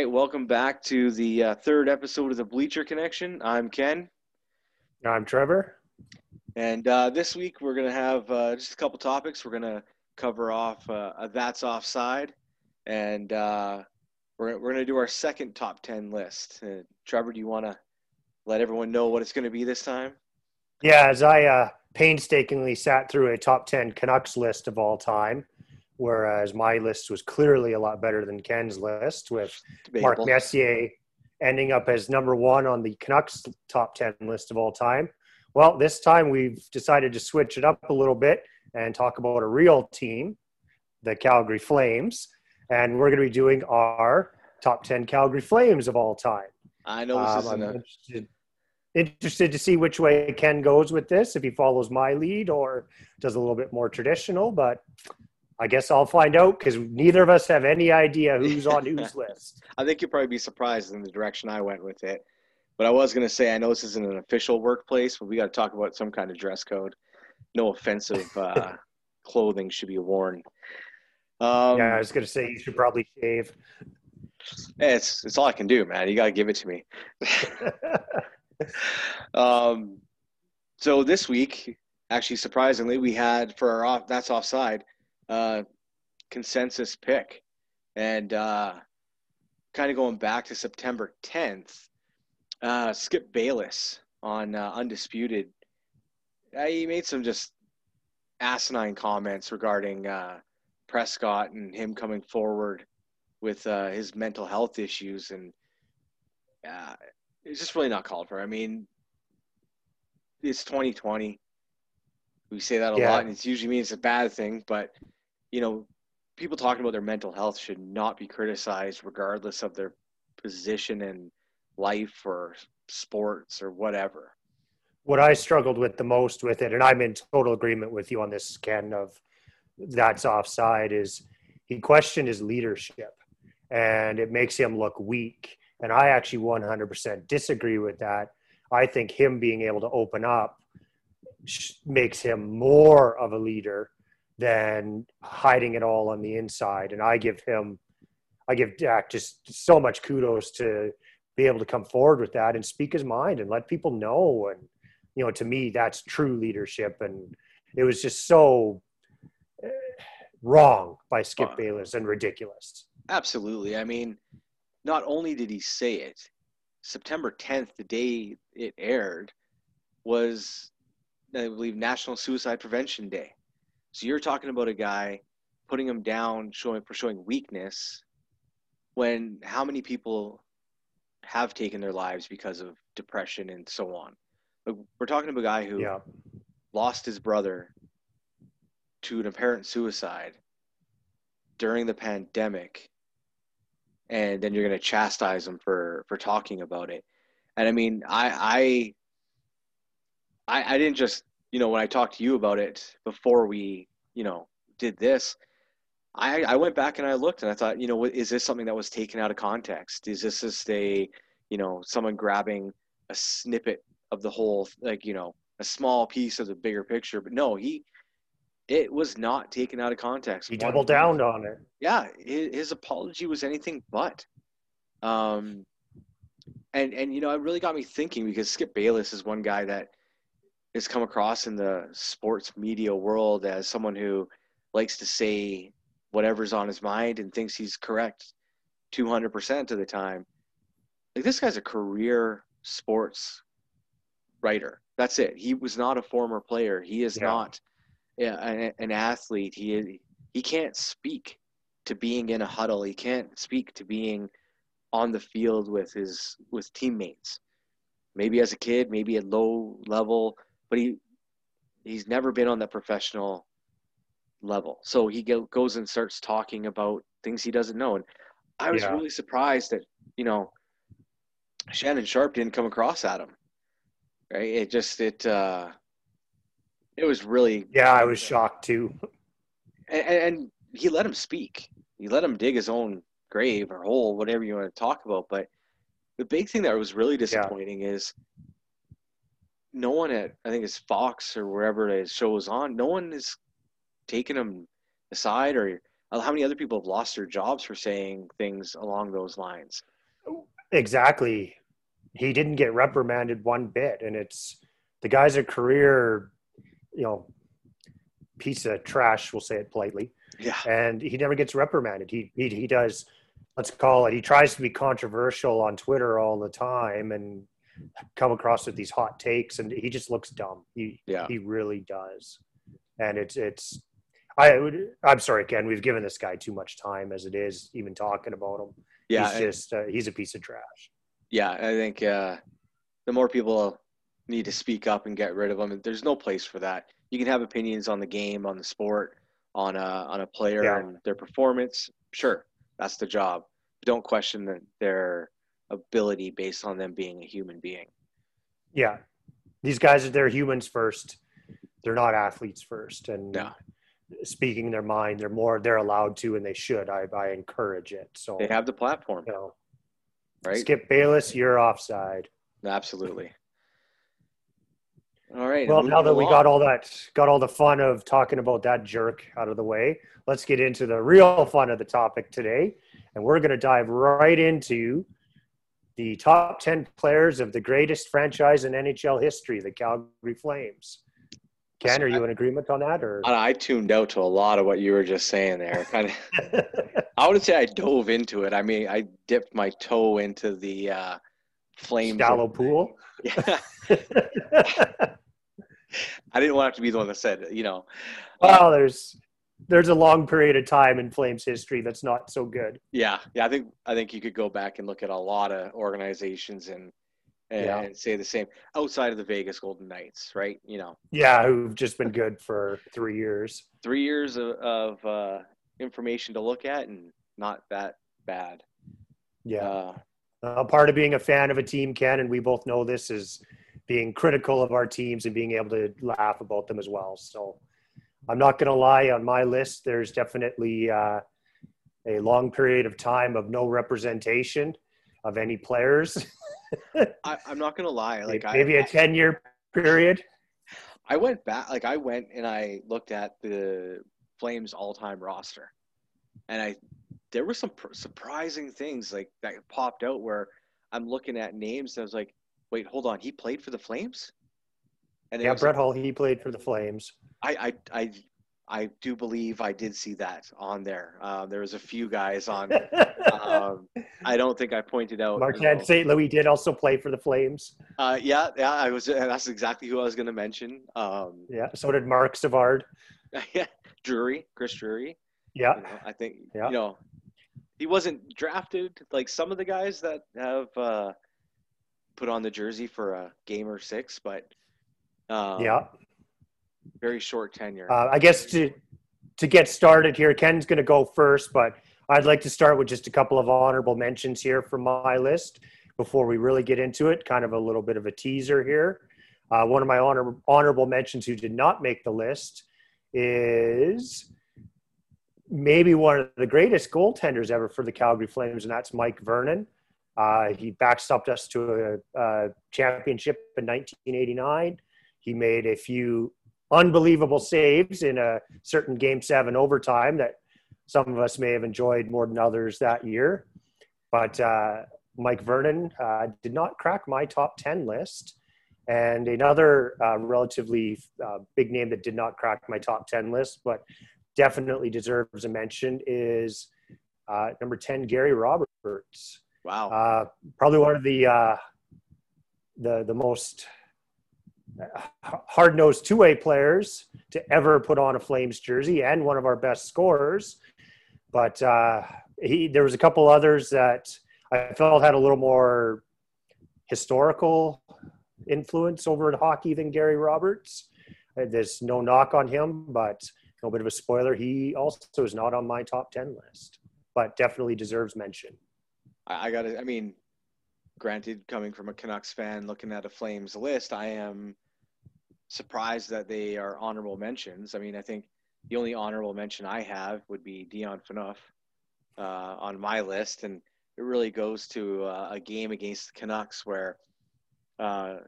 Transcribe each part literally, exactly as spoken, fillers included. right, welcome back to the uh, third episode of the Bleacher Connection. I'm Ken. I'm Trevor. And uh, this week we're going to have uh, just a couple topics. We're going to cover off uh, a That's Offside, and uh, we're, we're going to do our second top ten list. Uh, Trevor, do you want to let everyone know what it's going to be this time? Yeah, as I uh, painstakingly sat through a top ten Canucks list of all time, whereas my list was clearly a lot better than Ken's list, with Mark Messier ending up as number one on the Canucks top ten list of all time. Well, this time we've decided to switch it up a little bit and talk about a real team, the Calgary Flames, and we're going to be doing our top ten Calgary Flames of all time. I know this um, isn't I'm a... interested, interested to see which way Ken goes with this, if he follows my lead or does a little bit more traditional, but I guess I'll find out because neither of us have any idea who's on whose list. I think you'll probably be surprised in the direction I went with it. But I was going to say, I know this isn't an official workplace, but we got to talk about some kind of dress code. No offensive uh, clothing should be worn. Um, yeah, I was going to say you should probably shave. It's it's all I can do, man. You got to give it to me. um, so this week, actually, surprisingly, we had for our off, That's Offside, uh consensus pick, and uh kind of going back to September tenth, uh Skip Bayless on uh, Undisputed, uh, he made some just asinine comments regarding uh Prescott and him coming forward with uh his mental health issues, and uh it's just really not called for. I mean, it's twenty twenty, we say that a yeah. lot, and it usually means a bad thing, but you know, people talking about their mental health should not be criticized regardless of their position in life or sports or whatever. What I struggled with the most with it, and I'm in total agreement with you on this, Ken, of That's Offside, is he questioned his leadership and it makes him look weak. And I actually one hundred percent disagree with that. I think him being able to open up makes him more of a leader than hiding it all on the inside. And I give him, I give Dak just so much kudos to be able to come forward with that and speak his mind and let people know. And, you know, to me, that's true leadership. And it was just so wrong by Skip uh, Bayless and ridiculous. Absolutely. I mean, not only did he say it, September tenth, the day it aired, was, I believe, National Suicide Prevention Day. So you're talking about a guy, putting him down, showing for showing weakness, when how many people have taken their lives because of depression and so on. Like, we're talking about a guy who yeah. lost his brother to an apparent suicide during the pandemic, and then you're going to chastise him for for talking about it. And I mean, I I I, I didn't just. You know, when I talked to you about it before we, you know, did this, I, I went back and I looked and I thought, you know, is this something that was taken out of context? Is this just a, you know, someone grabbing a snippet of the whole, like, you know, a small piece of the bigger picture? But no, he, it was not taken out of context. He doubled down on it. Yeah. His, his apology was anything but. Um, and, and, you know, it really got me thinking, because Skip Bayless is one guy that has come across in the sports media world as someone who likes to say whatever's on his mind and thinks he's correct two hundred percent of the time. Like, this guy's a career sports writer. That's it. He was not a former player. He is yeah. not a, an athlete. He, he can't speak to being in a huddle. He can't speak to being on the field with his, with teammates, maybe as a kid, maybe at low level, but he he's never been on the professional level. So he go, goes and starts talking about things he doesn't know. And I was yeah. really surprised that, you know, Shannon Sharpe didn't come across at him. Right? It just, it, uh, it was really. Yeah, I was shocked too. And, and he let him speak. He let him dig his own grave or hole, whatever you want to talk about. But the big thing that was really disappointing yeah. is, no one at, I think it's Fox or wherever the show is on, no one is taking him aside or how many other people have lost their jobs for saying things along those lines? Exactly. He didn't get reprimanded one bit. And it's, the guy's a career, you know, piece of trash, we'll say it politely. Yeah. And he never gets reprimanded. He, he, he does, let's call it, he tries to be controversial on Twitter all the time and come across with these hot takes, and he just looks dumb. He, yeah. he really does. And it's, it's, I would, I'm sorry, Ken, we've given this guy too much time as it is, even talking about him. Yeah. He's just, uh, he's a piece of trash. Yeah. I think uh, the more people need to speak up and get rid of them. There's no place for that. You can have opinions on the game, on the sport, on a, on a player yeah. and their performance. Sure. That's the job. Don't question the, their ability based on them being a human being. Yeah. These guys, they're humans first. They're not athletes first. And no. speaking their mind, they're more, they're allowed to, and they should. I, I encourage it. So they have the platform. You know, right. Skip Bayless, you're offside. Absolutely. All right. Well, now that along. we got all that, got all the fun of talking about that jerk out of the way, let's get into the real fun of the topic today. And we're going to dive right into the top ten players of the greatest franchise in N H L history, the Calgary Flames. Ken, are you in agreement on that? Or I tuned out to a lot of what you were just saying there. Kind of, I wouldn't say I dove into it. I mean, I dipped my toe into the uh, Flames. Shallow pool? Yeah. I didn't want to be the one that said, you know. Well, uh, there's there's a long period of time in Flames history that's not so good. Yeah, yeah. I think I think you could go back and look at a lot of organizations and and yeah. say the same outside of the Vegas Golden Knights, right? You know. Yeah, who've just been good for three years. Three years of, of uh, information to look at, and not that bad. Yeah. Uh, a part of being a fan of a team, Ken, and we both know this, is being critical of our teams and being able to laugh about them as well. So I'm not going to lie, on my list, there's definitely uh, a long period of time of no representation of any players. I, I'm not going to lie. Like Maybe I, a ten-year period. I went back, like I went and I looked at the Flames all-time roster. And I there were some pr- surprising things like that popped out where I'm looking at names and I was like, wait, hold on. He played for the Flames? And yeah, Brett Hull, he played for the Flames. I, I, I, I do believe I did see that on there. Um, there was a few guys on. um, I don't think I pointed out. Martin Saint Louis did also play for the Flames. Uh, yeah, yeah. I was. That's exactly who I was going to mention. Um, yeah. So did Mark Savard. Yeah, Drury, Chris Drury. Yeah. You know, I think. Yeah. You know, he wasn't drafted like some of the guys that have. Uh, put on the jersey for a game or six, but um, yeah, very short tenure. Uh, I guess to to get started here, Ken's going to go first, but I'd like to start with just a couple of honorable mentions here from my list before we really get into it. Kind of a little bit of a teaser here. Uh, one of my honor, honorable mentions who did not make the list is maybe one of the greatest goaltenders ever for the Calgary Flames, and that's Mike Vernon. Uh, he backstopped us to a, a championship in nineteen eighty-nine. He made a few unbelievable saves in a certain Game seven overtime that some of us may have enjoyed more than others that year. But uh, Mike Vernon uh, did not crack my top ten list. And another uh, relatively uh, big name that did not crack my top ten list, but definitely deserves a mention, is uh, number ten, Gary Roberts. Wow. Uh, probably one of the uh, the the most hard-nosed two-way players to ever put on a Flames jersey, and one of our best scorers. But uh, he there was a couple others that I felt had a little more historical influence over in hockey than Gary Roberts. There's no knock on him, but a little bit of a spoiler, he also is not on my top ten list, but definitely deserves mention. I got to, I mean, granted, coming from a Canucks fan, looking at a Flames list, I am surprised that they are honorable mentions. I mean, I think the only honorable mention I have would be Dion Phaneuf uh, on my list. And it really goes to uh, a game against the Canucks where uh,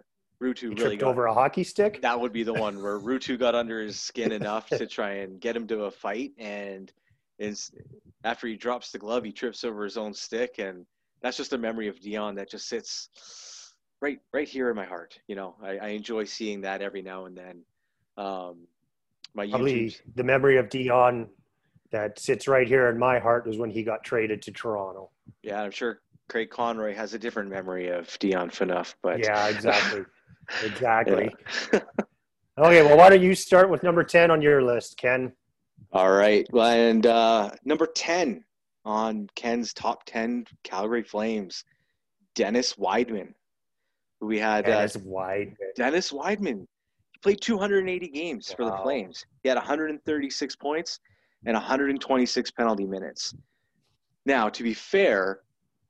Ruutu really got over a hockey stick. That would be the one where Ruutu got under his skin enough to try and get him to a fight. And is after he drops the glove, he trips over his own stick. And that's just a memory of Dion that just sits right, right here in my heart. You know, I, I enjoy seeing that every now and then. Um, my Probably YouTube's- the memory of Dion that sits right here in my heart was when he got traded to Toronto. Yeah, I'm sure Craig Conroy has a different memory of Dion Phaneuf, but yeah, exactly. Exactly. Yeah. Okay, well, why don't you start with number ten on your list, Ken? All right. Well, and uh, number ten on Ken's top ten Calgary Flames, Dennis Wideman. We had Dennis uh, Wideman. Dennis Wideman. He played two hundred eighty games wow. for the Flames. He had one hundred thirty-six points and one hundred twenty-six penalty minutes. Now, to be fair,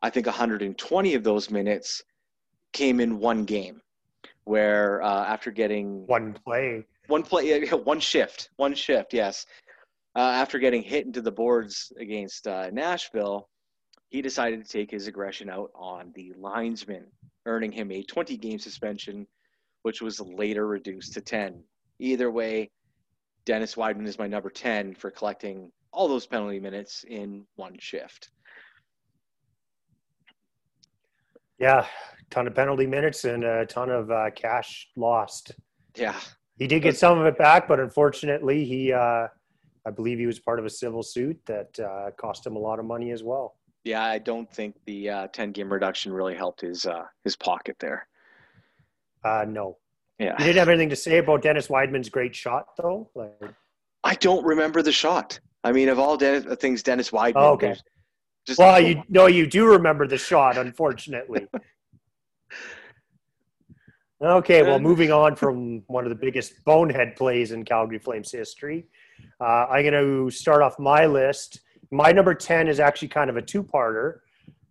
I think one hundred twenty of those minutes came in one game, where uh, after getting one play, one play, one shift, one shift, yes. Uh, after getting hit into the boards against uh, Nashville, he decided to take his aggression out on the linesman, earning him a twenty-game suspension, which was later reduced to ten. Either way, Dennis Wideman is my number ten for collecting all those penalty minutes in one shift. Yeah, ton of penalty minutes and a ton of uh, cash lost. Yeah. He did get some of it back, but unfortunately, he uh, I believe he was part of a civil suit that uh, cost him a lot of money as well. Yeah, I don't think the uh, ten-game reduction really helped his uh, his pocket there. Uh, no. Yeah. You didn't have anything to say about Dennis Wideman's great shot, though? Like, I don't remember the shot. I mean, of all Den- things Dennis Wideman oh, okay. – Just well, you no, you do remember the shot, unfortunately. Okay, well, moving on from one of the biggest bonehead plays in Calgary Flames history, uh, I'm going to start off my list. My number ten is actually kind of a two-parter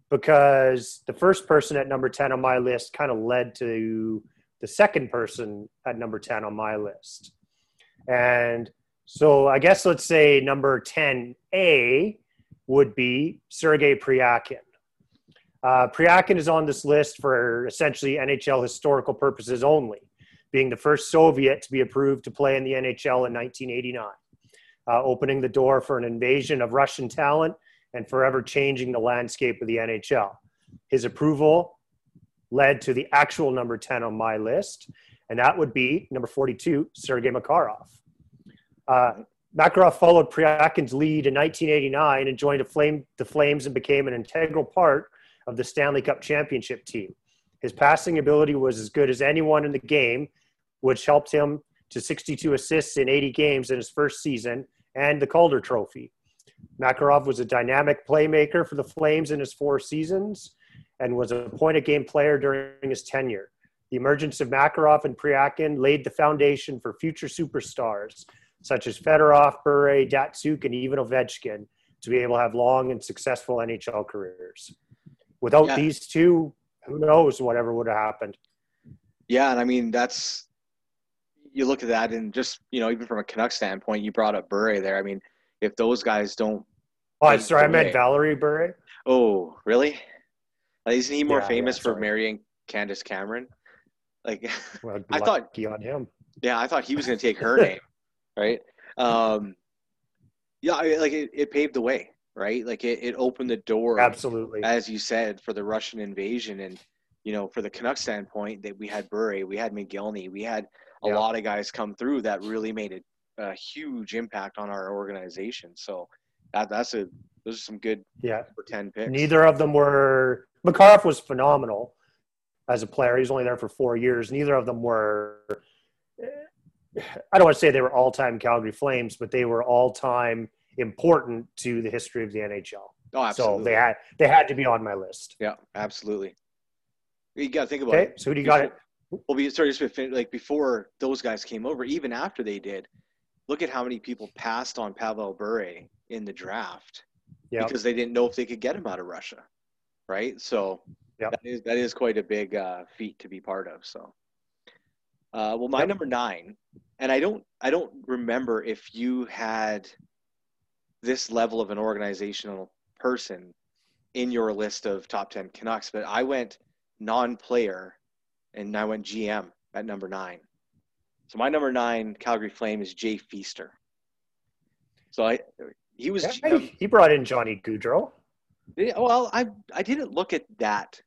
because the first person at number ten on my list kind of led to the second person at number ten on my list. And so I guess let's say number ten A would be Sergei Priyakin. Uh, Priyakin is on this list for essentially N H L historical purposes only, being the first Soviet to be approved to play in the N H L in nineteen eighty-nine, uh, opening the door for an invasion of Russian talent and forever changing the landscape of the N H L. His approval led to the actual number ten on my list, and that would be number forty-two, Sergei Makarov. Uh, Makarov followed Priyakin's lead in nineteen eighty-nine and joined a flame, the Flames and became an integral part of the Stanley Cup championship team. His passing ability was as good as anyone in the game, which helped him to sixty-two assists in eighty games in his first season and the Calder Trophy. Makarov was a dynamic playmaker for the Flames in his four seasons and was a point-a-game player during his tenure. The emergence of Makarov and Priyakin laid the foundation for future superstars such as Fedorov, Bure, Datsyuk, and even Ovechkin, to be able to have long and successful N H L careers. Without yeah. these two, who knows whatever would have happened. Yeah, and I mean, that's – you look at that and just, you know, even from a Canuck standpoint, you brought up Bure there. I mean, if those guys don't – Oh, sorry, I meant Valerie Bure. Oh, really? Isn't he more yeah, famous yeah, for marrying Candace Cameron? Like, well, I thought – on him. Yeah, I thought he was going to take her name. Right. Um, yeah. I mean, like it, it paved the way, right? Like it, it opened the door. Absolutely. As you said, for the Russian invasion and, you know, for the Canucks standpoint that we had Bure, we had McGillney, we had a yeah. lot of guys come through that really made a, a huge impact on our organization. So that, that's a, those are some good yeah. number ten picks. Neither of them were, Makarov was phenomenal as a player. He was only there for four years. Neither of them were, I don't want to say they were all-time Calgary Flames, but they were all-time important to the history of the N H L. Oh, absolutely. So they had they had to be on my list. Yeah, absolutely. You got to think about okay, it. So who do you before, got it? Well, we started just like before those guys came over, even after they did. Look at how many people passed on Pavel Bure in the draft yep. because they didn't know if they could get him out of Russia, right? So yep. that is that is quite a big uh, feat to be part of. So, uh, well, my yep. number nine. And I don't I don't remember if you had this level of an organizational person in your list of top ten Canucks, but I went non-player and I went G M at number nine. So my number nine Calgary Flame is Jay Feaster. So I He was. Hey, um, he brought in Johnny Gaudreau. Yeah, well, I I didn't look at that.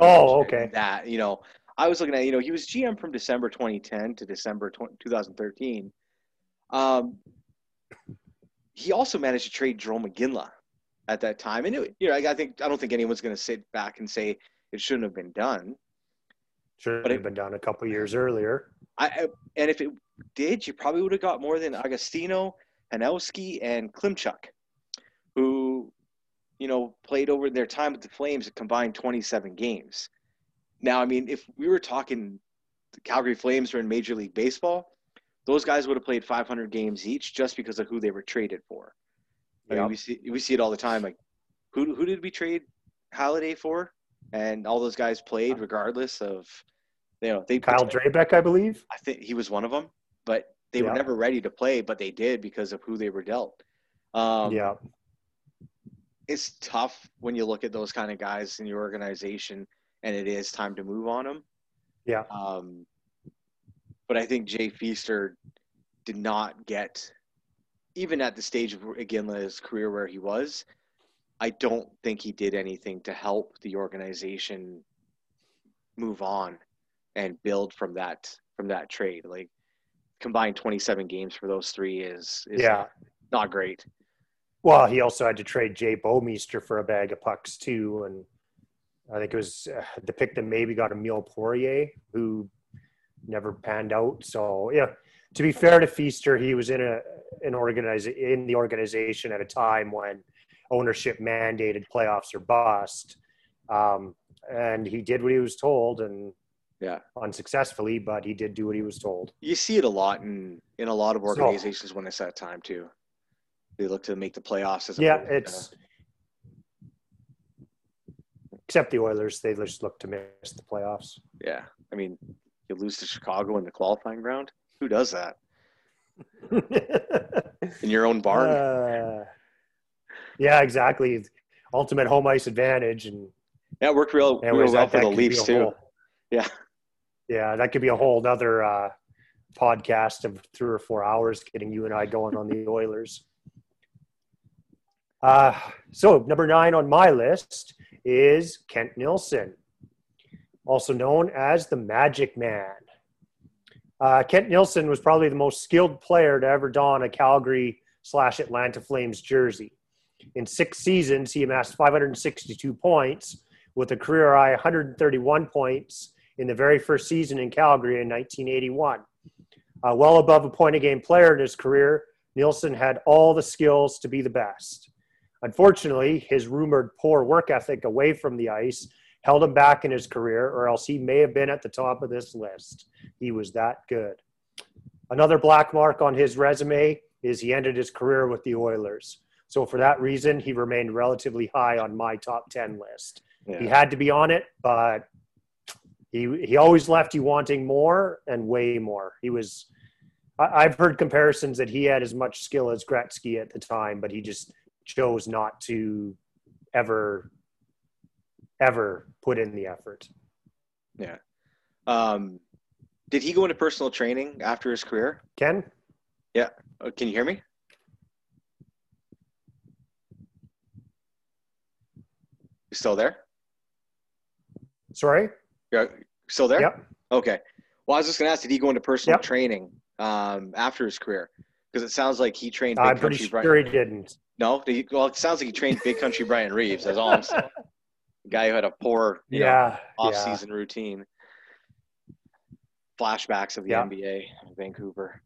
Oh, okay. That, you know, I was looking at, you know, he was G M from December twenty ten to December twenty thirteen. Um, he also managed to trade Jarome Iginla at that time, and it, you know, I, I think I don't think anyone's going to sit back and say it shouldn't have been done. Should have been done a couple years earlier. I, I and if it did, you probably would have got more than Agostino, Hanowski, and Klimchuk, who, you know, played over their time with the Flames a combined twenty-seven games. Now, I mean, if we were talking the Calgary Flames were in Major League Baseball, those guys would have played five hundred games each just because of who they were traded for. Yep. I mean, we see we see it all the time. Like, who who did we trade Halliday for? And all those guys played regardless of, you know, they Kyle Drabeck, I believe. I think he was one of them, but they yeah. were never ready to play, but they did because of who they were dealt. Um, yeah, it's tough when you look at those kind of guys in your organization, and it is time to move on them. Yeah. Um, but I think Jay Feaster did not get, even at the stage of Iginla's career where he was, I don't think he did anything to help the organization move on and build from that from that trade. Like, combined twenty-seven games for those three is, is yeah. not great. Well, he also had to trade Jay Bomeister for a bag of pucks too, and I think it was uh, the pick that maybe got Emile Poirier, who never panned out. So, yeah, to be fair to Feaster, he was in a an organize in the organization at a time when ownership mandated playoffs or bust, um, and he did what he was told, and yeah, unsuccessfully, but he did do what he was told. You see it a lot in in a lot of organizations so, when it's that time too. They look to make the playoffs as a yeah, player. It's. Except the Oilers, they just look to miss the playoffs. Yeah. I mean, you lose to Chicago in the qualifying round. Who does that? In your own barn? Uh, yeah, exactly. Ultimate home ice advantage. And that yeah, worked real, anyways, real well that, for that the Leafs, too. Whole, yeah. Yeah, that could be a whole other uh, podcast of three or four hours getting you and I going on the Oilers. Uh, so, number nine on my list is Kent Nilsson, also known as the Magic Man. Uh, Kent Nilsson was probably the most skilled player to ever don a Calgary slash Atlanta Flames jersey. In six seasons, he amassed five hundred sixty-two points with a career-high one hundred thirty-one points in the very first season in Calgary in nineteen eighty-one. Uh, well above a point-a-game player in his career, Nilsson had all the skills to be the best. Unfortunately, his rumored poor work ethic away from the ice held him back in his career, or else he may have been at the top of this list. He was that good. Another black mark on his resume is he ended his career with the Oilers. So for that reason, he remained relatively high on my top ten list. Yeah. He had to be on it, but he he always left you wanting more and way more. He was. I, I've heard comparisons that he had as much skill as Gretzky at the time, but he just chose not to ever, ever put in the effort. Yeah. Um, did he go into personal training after his career? Ken? Yeah. Uh, can you hear me? You still there? Sorry? You're still there? Yep. Okay. Well, I was just going to ask, did he go into personal yep. training um, after his career? Because it sounds like he trained Big I'm Country pretty sure Brian. He didn't. No? Did he, well, it sounds like he trained Big Country Brian Reeves. That's all I'm saying. The guy who had a poor you yeah, know, off-season yeah. routine. Flashbacks of the yeah. N B A in Vancouver.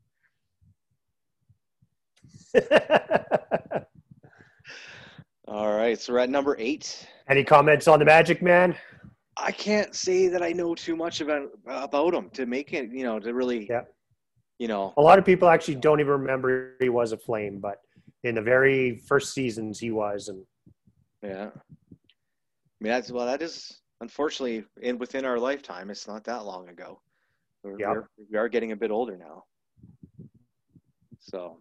All right, so we're at number eight. Any comments on the Magic Man? I can't say that I know too much about about him to make it, you know, to really yeah. – You know, a lot of people actually don't even remember he was a Flame, but in the very first seasons he was, and yeah, I mean that's well, that is unfortunately in within our lifetime. It's not that long ago. We're, yeah. we're, we are getting a bit older now. So,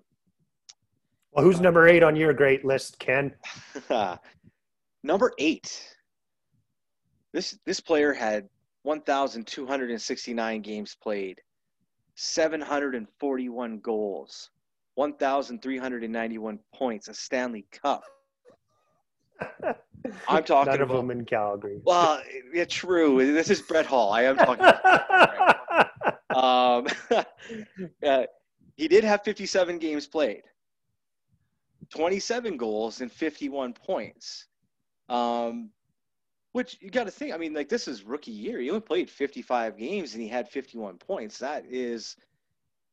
well, who's um, number eight on your great list, Ken? Number eight. This this player had one thousand two hundred sixty-nine games played. seven hundred forty-one goals, one thousand three hundred ninety-one points, a Stanley Cup. I'm talking None of about them in Calgary. Well, yeah, true. This is Brett Hull. I am talking about Brett. Um, uh, he did have fifty-seven games played, twenty-seven goals, and fifty-one points. Um, which you got to think. I mean, like, this is rookie year. He only played fifty-five games and he had fifty-one points. That is,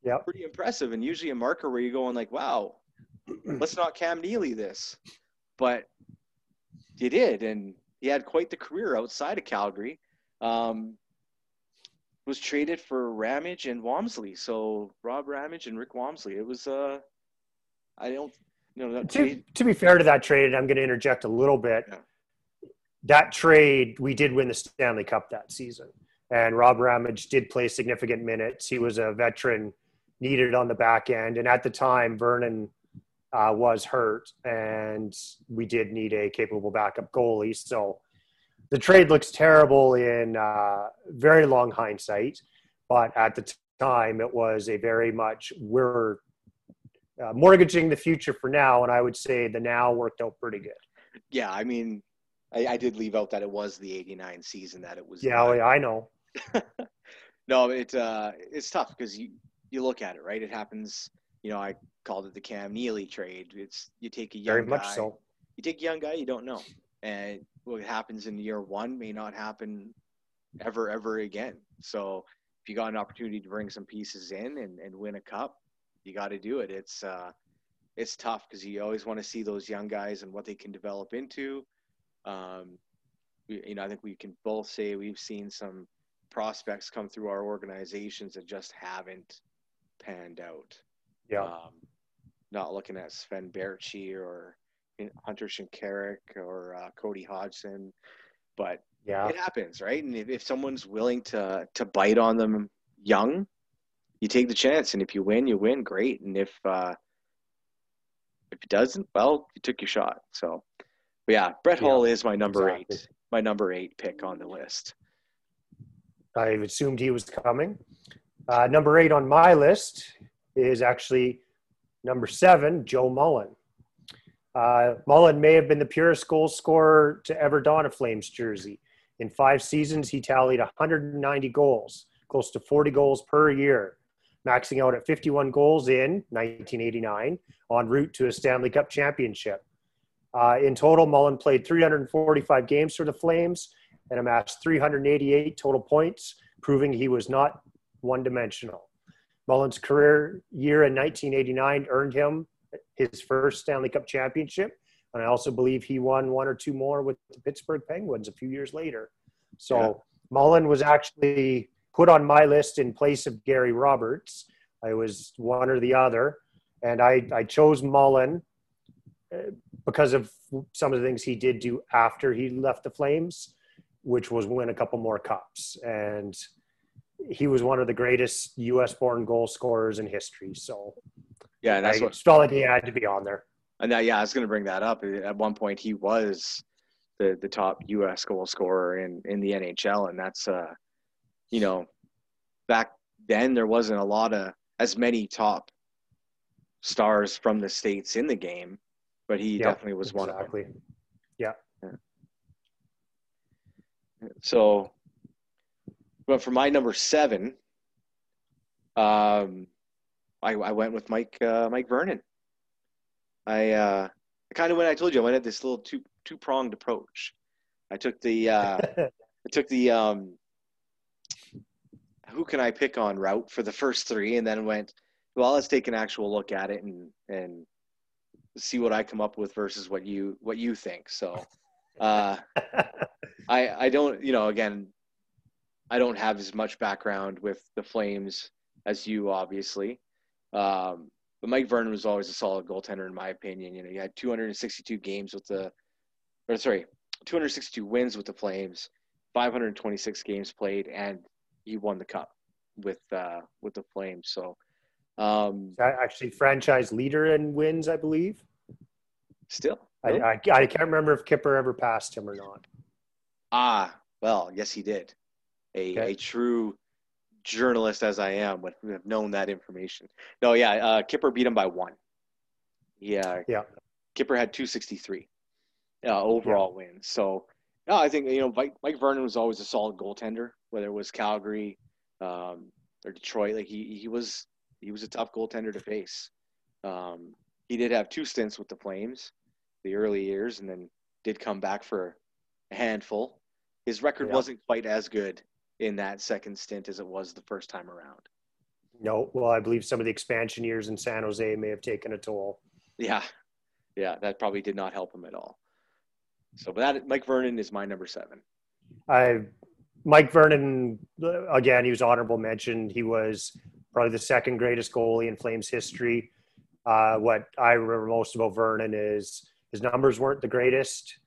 yep, pretty impressive. And usually a marker where you're going like, "Wow, let's not Cam Neely this," but he did, and he had quite the career outside of Calgary. Um, was traded for Ramage and Wamsley, so Rob Ramage and Rick Wamsley. It was, uh, I don't, you know, that to, trade, to be fair to that trade, and I'm going to interject a little bit. Yeah. That trade, we did win the Stanley Cup that season, and Rob Ramage did play significant minutes. He was a veteran needed on the back end, and at the time, Vernon Uh, was hurt, and we did need a capable backup goalie. So the trade looks terrible in uh, very long hindsight, but at the t- time it was a very much we're uh, mortgaging the future for now, and I would say the now worked out pretty good. Yeah, I mean, I, I did leave out that it was the eighty-nine season that it was. Yeah, well, yeah, I know. No, it, uh, it's tough because you, you look at it, right? It happens, you know, I called it the Cam Neely trade. It's you take a young Very much guy, so. you take a young guy you don't know, and what happens in year one may not happen ever, ever again. So if you got an opportunity to bring some pieces in and, and win a cup, you got to do it. It's uh, it's tough because you always want to see those young guys and what they can develop into. Um, we, you know, I think we can both say we've seen some prospects come through our organizations that just haven't panned out. Yeah. Um, not looking at Sven Berchi or Hunter Shinkarik or uh, Cody Hodgson, but yeah, it happens, right? And if, if someone's willing to to bite on them young, you take the chance, and if you win, you win, great. And if uh, if it doesn't, well, you took your shot. So, but yeah, Brett yeah, Hull is my number exactly. eight, my number eight pick on the list. I assumed he was coming. Uh, number eight on my list is actually number seven, Joe Mullen. Uh, Mullen may have been the purest goal scorer to ever don a Flames jersey. In five seasons, he tallied one hundred ninety goals, close to forty goals per year, maxing out at fifty-one goals in nineteen eighty-nine, en route to a Stanley Cup championship. Uh, in total, Mullen played three hundred forty-five games for the Flames and amassed three hundred eighty-eight total points, proving he was not one-dimensional. Mullen's career year in nineteen eighty-nine earned him his first Stanley Cup championship, and I also believe he won one or two more with the Pittsburgh Penguins a few years later. So yeah. Mullen was actually put on my list in place of Gary Roberts. I was one or the other, and I, I chose Mullen because of some of the things he did do after he left the Flames, which was win a couple more cups, and he was one of the greatest U S-born goal scorers in history. So, yeah, and that's I what felt like he had to be on there. And that, yeah, I was going to bring that up. At one point, he was the, the top U S goal scorer in, in the N H L, and that's, uh, you know, back then there wasn't a lot of as many top stars from the States in the game, but he yeah, definitely was exactly. one of them. Yeah. yeah. So – But for my number seven, um, I, I went with Mike uh, Mike Vernon. I, uh, I kind of went. I told you I went at this little two two pronged approach. I took the uh, I took the um, who can I pick on route for the first three, and then went, well, let's take an actual look at it and and see what I come up with versus what you what you think. So uh, I I don't you know again. I don't have as much background with the Flames as you, obviously. Um, but Mike Vernon was always a solid goaltender, in my opinion. You know, he had two hundred sixty-two games with the, or sorry, two hundred sixty-two wins with the Flames, five hundred twenty-six games played, and he won the cup with uh, with the Flames. So, um, actually, franchise leader in wins, I believe. Still, I, I I can't remember if Kipper ever passed him or not. Ah, well, yes, he did. A, okay. a true journalist as I am would have known that information. No, yeah, uh, Kipper beat him by one. Yeah, yeah. Kipper had two sixty-three uh, overall yeah. win. So, no, I think, you know, Mike, Mike Vernon was always a solid goaltender, whether it was Calgary um, or Detroit. Like he he was he was a tough goaltender to face. Um, he did have two stints with the Flames, the early years, and then did come back for a handful. His record yeah. wasn't quite as good in that second stint as it was the first time around. No, well, I believe some of the expansion years in San Jose may have taken a toll. Yeah, yeah, that probably did not help him at all. So, but that Mike Vernon is my number seven. I, Mike Vernon, again, he was honorable mention. He was probably the second greatest goalie in Flames history. Uh, what I remember most about Vernon is his numbers weren't the greatest,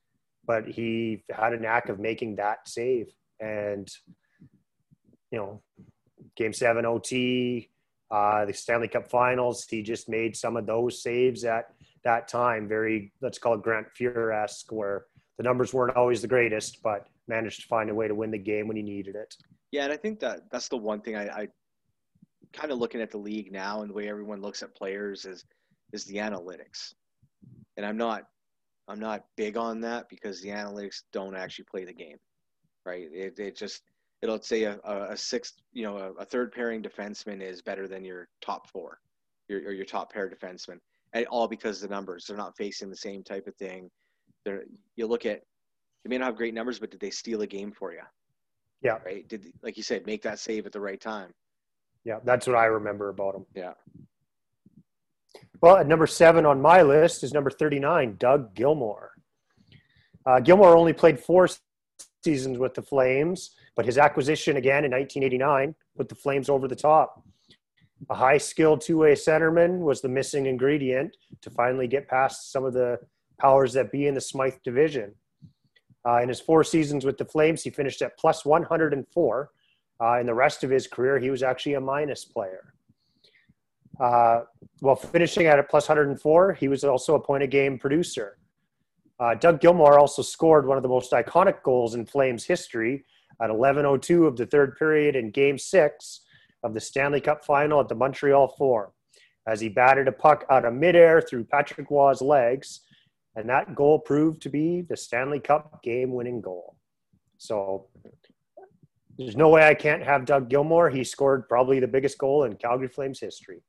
but he had a knack of making that save. And, you know, game seven O T, uh, the Stanley Cup Finals, he just made some of those saves at that time. Very, let's call it Grant Fuhr-esque, where the numbers weren't always the greatest, but managed to find a way to win the game when he needed it. Yeah, and I think that that's the one thing I, I kind of looking at the league now and the way everyone looks at players is is the analytics. And I'm not I'm not big on that because the analytics don't actually play the game, right? It, it just it'll say a, a sixth, you know, a, a third pairing defenseman is better than your top four, your or your top pair defenseman, and all because the numbers they're not facing the same type of thing. They're you look at they may not have great numbers, but did they steal a game for you? Yeah, right. Did like you said, make that save at the right time. Yeah, that's what I remember about him. Yeah. Well, at number seven on my list is number thirty-nine, Doug Gilmour. Uh, Gilmour only played four seasons with the Flames, but his acquisition again in nineteen eighty-nine put the Flames over the top. A high-skilled two-way centerman was the missing ingredient to finally get past some of the powers that be in the Smythe division. Uh, in his four seasons with the Flames, he finished at plus one hundred four. Uh, in the rest of his career, he was actually a minus player. Uh, while finishing at a plus one hundred four, he was also a point-a-game producer. Uh, Doug Gilmour also scored one of the most iconic goals in Flames history at eleven oh two of the third period in Game six of the Stanley Cup Final at the Montreal Forum, as he batted a puck out of midair through Patrick Roy's legs, and that goal proved to be the Stanley Cup game-winning goal. So there's no way I can't have Doug Gilmour. He scored probably the biggest goal in Calgary Flames history.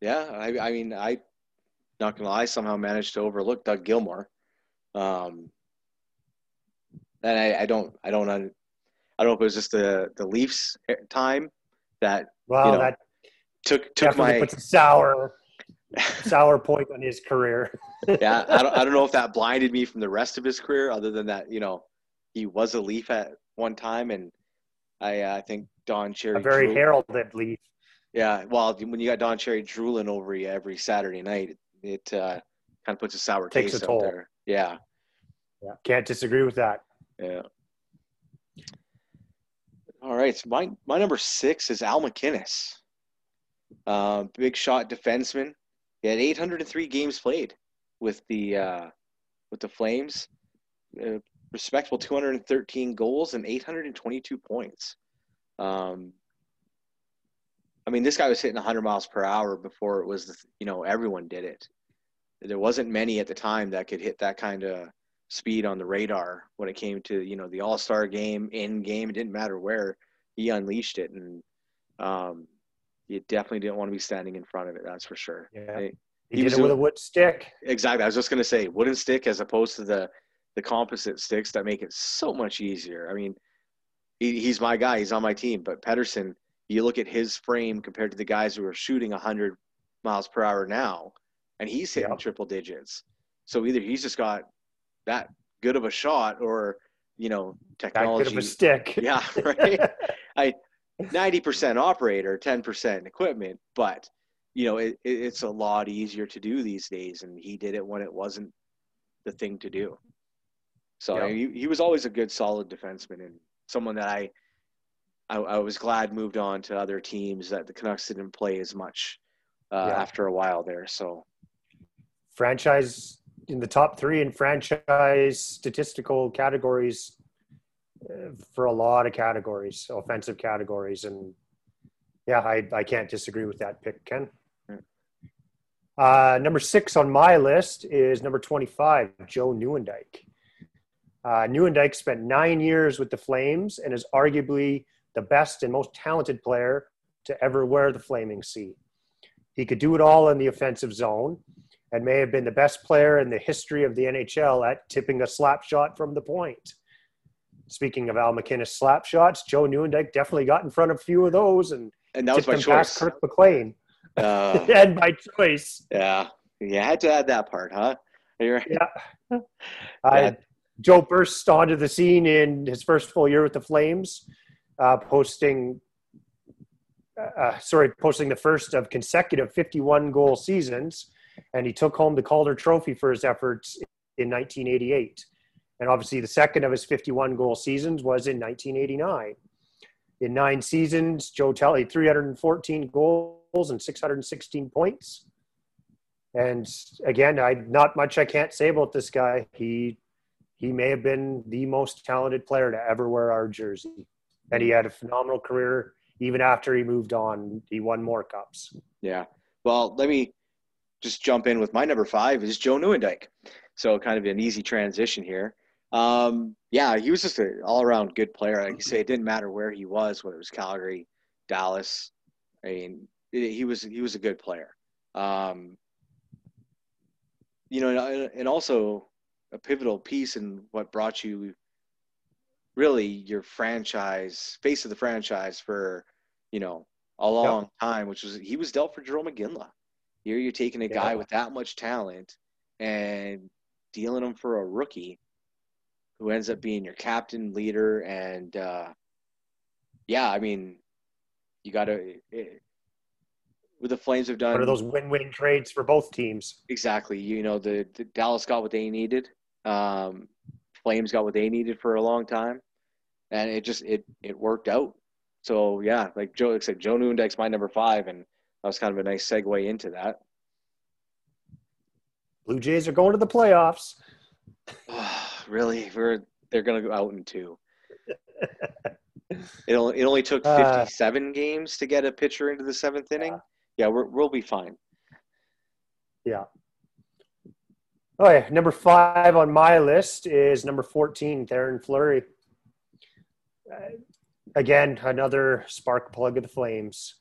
Yeah, I, I mean, I not gonna lie, somehow managed to overlook Doug Gilmour, um, and I, I don't, I don't, I don't know if it was just the the Leafs time that well you know, that took took my puts a sour sour point on his career. yeah, I don't, I don't know if that blinded me from the rest of his career, other than that, you know, he was a Leaf at one time, and I, uh, I think Don Cherry. A very drool- heralded Leaf. Yeah, well, when you got Don Cherry drooling over you every Saturday night, it, it uh, kind of puts a sour Takes taste a out there. Yeah. yeah. Can't disagree with that. Yeah. All right. So my, my number six is Al MacInnis. Uh, big shot defenseman. He had eight hundred three games played with the, uh, with the Flames. Uh, respectable two hundred thirteen goals and eight hundred twenty-two points. Um, I mean, this guy was hitting one hundred miles per hour before it was, the, you know, everyone did it. There wasn't many at the time that could hit that kind of speed on the radar when it came to, you know, the All-Star game, in game, it didn't matter where, he unleashed it. And um, you definitely didn't want to be standing in front of it, that's for sure. Yeah. He, he did was it with doing, a wood stick. Exactly. I was just going to say, wooden stick as opposed to the, the composite sticks that make it so much easier. I mean, he, he's my guy. He's on my team. But Pettersson, you look at his frame compared to the guys who are shooting one hundred miles per hour now, and he's hitting yep. triple digits. So either he's just got that good of a shot or, you know, technology. That good of a stick. Yeah, right? I, ninety percent operator, ten percent equipment. But, you know, it, it, it's a lot easier to do these days, and he did it when it wasn't the thing to do. So yep. I mean, he, he was always a good, solid defenseman and someone that I – I, I was glad moved on to other teams that the Canucks didn't play as much uh, yeah. after a while there. So franchise in the top three in franchise statistical categories uh, for a lot of categories, offensive categories. And Yeah, I, I can't disagree with that pick, Ken. Uh, number six on my list is number twenty-five, Joe Nieuwendyk. Uh, Nieuwendyk spent nine years with the Flames and is arguably the best and most talented player to ever wear the Flaming C. He could do it all in the offensive zone and may have been the best player in the history of the N H L at tipping a slap shot from the point. Speaking of Al MacInnis slap shots, Joe Nieuwendyk definitely got in front of a few of those and, and that was my choice. Kirk McLean. Uh, and by choice. Yeah. You had to add that part, huh? Are you right? Yeah. Uh, Joe burst onto the scene in his first full year with the Flames, uh, posting uh, sorry, posting the first of consecutive fifty-one goal seasons, and he took home the Calder Trophy for his efforts in nineteen eighty-eight. And obviously the second of his fifty-one goal seasons was in nineteen eighty-nine. In nine seasons, Joe tallied three hundred fourteen goals and six hundred sixteen points. And again, I not much I can't say about this guy. He he may have been the most talented player to ever wear our jersey. And he had a phenomenal career. Even after he moved on, he won more cups. Yeah. Well, let me just jump in with my number five is Joe Nieuwendyk. So kind of an easy transition here. Um, yeah, he was just an all-around good player. Like you say, it didn't matter where he was, whether it was Calgary, Dallas. I mean, he was he was a good player, um, you know, and also a pivotal piece in what brought you really your franchise face of the franchise for, you know, a long yeah. time, which was he was dealt for Jarome Iginla. Here you're taking a yeah. guy with that much talent and dealing him for a rookie who ends up being your captain, leader, and uh, yeah, I mean, you got to. With the Flames have done one of those win-win trades for both teams. Exactly. You know, the, the Dallas got what they needed. Um, Flames got what they needed for a long time, and it just it it worked out. So yeah, like Joe like said, Joe Nieuwendyk my number five, and that was kind of a nice segue into that. Blue Jays are going to the playoffs. Really? We're they're going to go out in two. It only, it only took fifty-seven uh, games to get a pitcher into the seventh inning. Yeah. Yeah, we're, we'll be fine. Yeah. Oh, yeah. Number five on my list is number fourteen, Theoren Fleury. Uh, again, another spark plug of the Flames.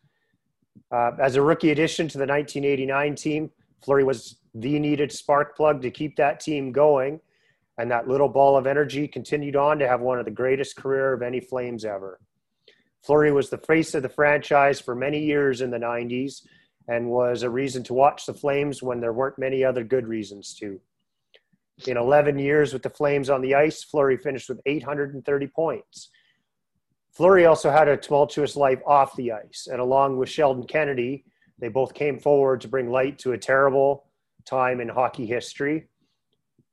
Uh, as a rookie addition to the nineteen eighty-nine team, Fleury was the needed spark plug to keep that team going, and that little ball of energy continued on to have one of the greatest career of any Flames ever. Fleury was the face of the franchise for many years in the nineties and was a reason to watch the Flames when there weren't many other good reasons to. In eleven years with the Flames on the ice, Fleury finished with eight hundred thirty points. Fleury also had a tumultuous life off the ice, and along with Sheldon Kennedy, they both came forward to bring light to a terrible time in hockey history.